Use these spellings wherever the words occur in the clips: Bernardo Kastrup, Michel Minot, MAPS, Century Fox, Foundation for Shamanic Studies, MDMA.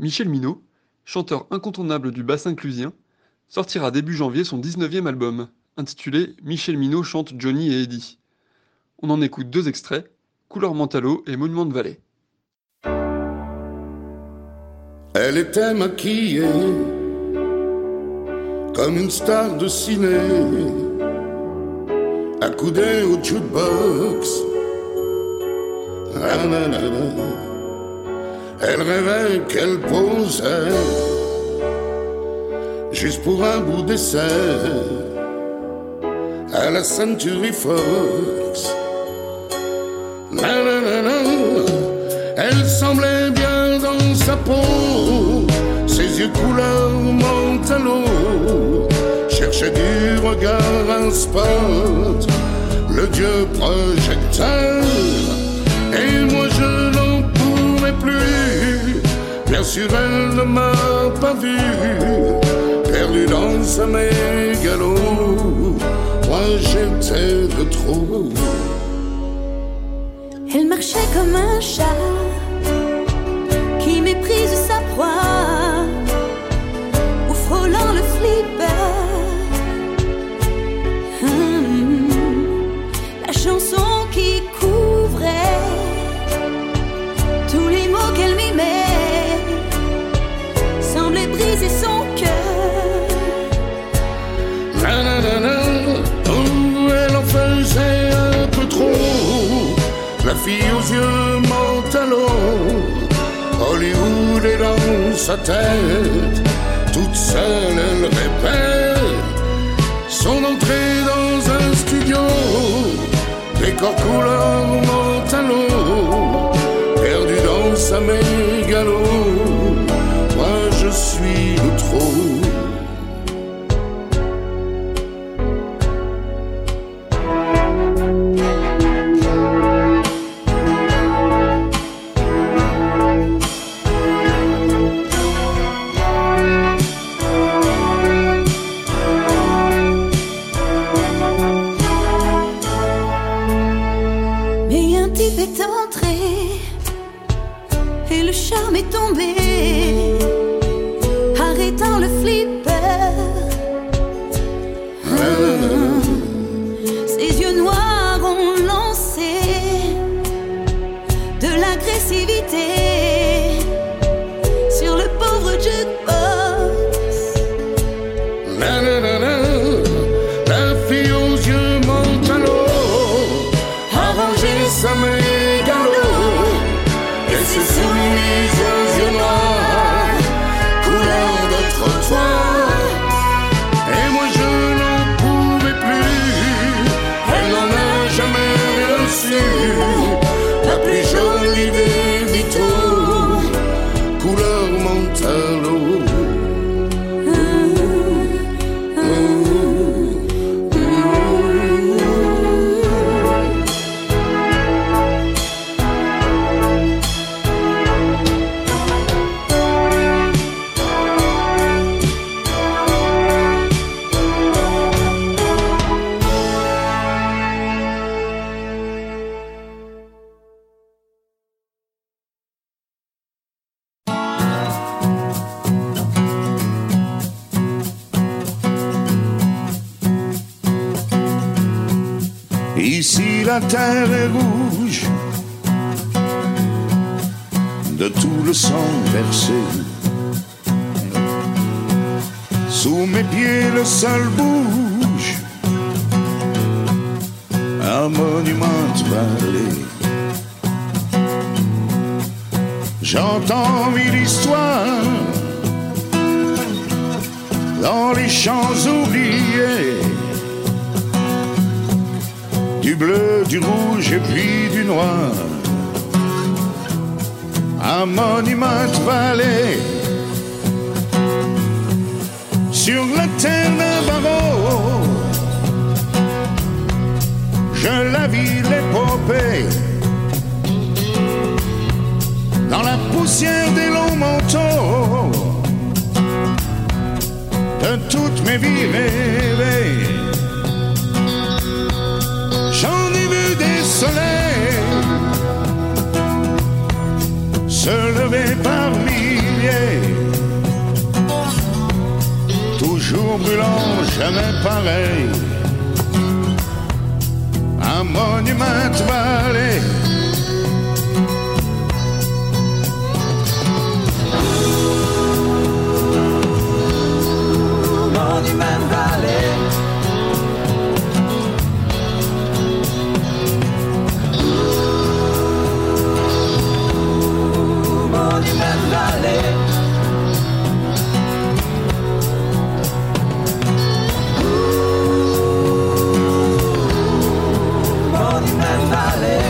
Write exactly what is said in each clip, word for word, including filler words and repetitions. Michel Minot, chanteur incontournable du bassin clusien, sortira début janvier son dix-neuvième album, intitulé « Michel Minot chante Johnny et Eddie ». On en écoute deux extraits, « Couleur Mentalo » et « Monument de Vallée ». Elle était maquillée comme une star de ciné, accoudée au jukebox. Nanana. Elle rêvait qu'elle posait juste pour un bout d'essai à la Century Fox. Nanana. Elle semblait bien dans sa peau, ses yeux couleur mentalo cherchaient du regard un spot, le dieu projecteur. Et moi je n'en pouvais plus. Bien sûr, elle ne m'a pas vu, perdu dans sa mégalo. Moi, j'étais de trop. Elle marchait comme un chat qui méprise sa proie, ou frôlant le flipper. Hum, la chanson qui couvrait tous les mots qu'elle mimait et son cœur. Nanana, oh, elle en faisait un peu trop. La fille aux yeux mentalo, Hollywood est dans sa tête. Toute seule, elle répète son entrée dans un studio. Décor couleur mentalo, perdu dans sa mégalo. Je suis le trop. Mais un type est entré et le charme est tombé. Dans le flipper, ah, ses yeux noirs ont lancé de l'agressivité sur le pauvre jukebox. La, la, la, la, la fille aux yeux mentalo a rangé sa mégalo et ses souris aux yeux noirs. Ici la terre est rouge de tout le sang versé. Sous mes pieds le sol bouge, un monument parlé. J'entends mille histoires dans les champs oubliés. du bleu, du rouge et puis du noir. À Monument Valley, sur la terre d'un barreau, je la vis l'épopée dans la poussière des longs manteaux de toutes mes vies rêvées. J'en ai vu des soleils se lever par milliers, toujours brûlant, jamais pareil. Un monument vallée. Monument Valley. Ooh, Monument Valley. Ooh, Monument Valley.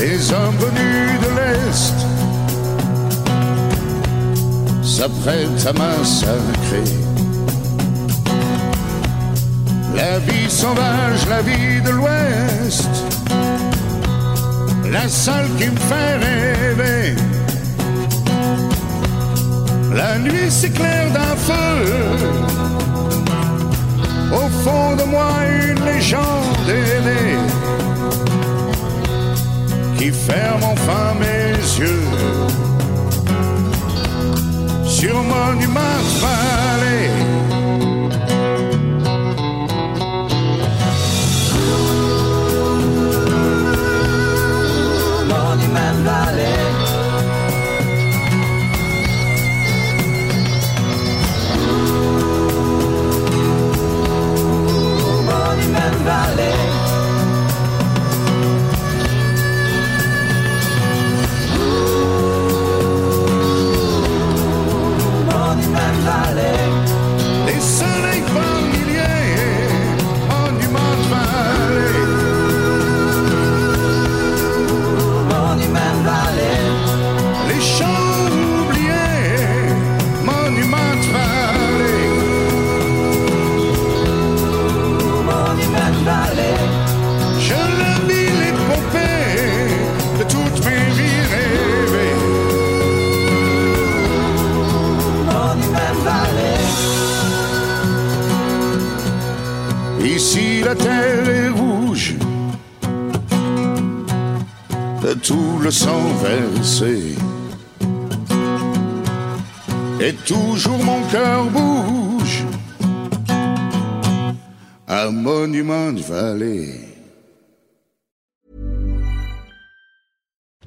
Des hommes venus de l'Est s'apprête à massacrer la vie sauvage, la vie de l'Ouest, la salle qui me fait rêver. La nuit s'éclaire d'un feu, au fond de moi une légende aînée qui ferme enfin mes yeux. Sur Monument Valley. Ooh, Monument Valley. Ooh, Monument Valley. Les soleils par milliers, Monument Valley. Monument Valley. Les chants oubliés, Monument Valley. Monument Valley. Je la vis l'épopée de toutes mes vies rêvées. Ici la terre est rouge de tout le sang versé, et toujours mon cœur bouge à Monument Valley.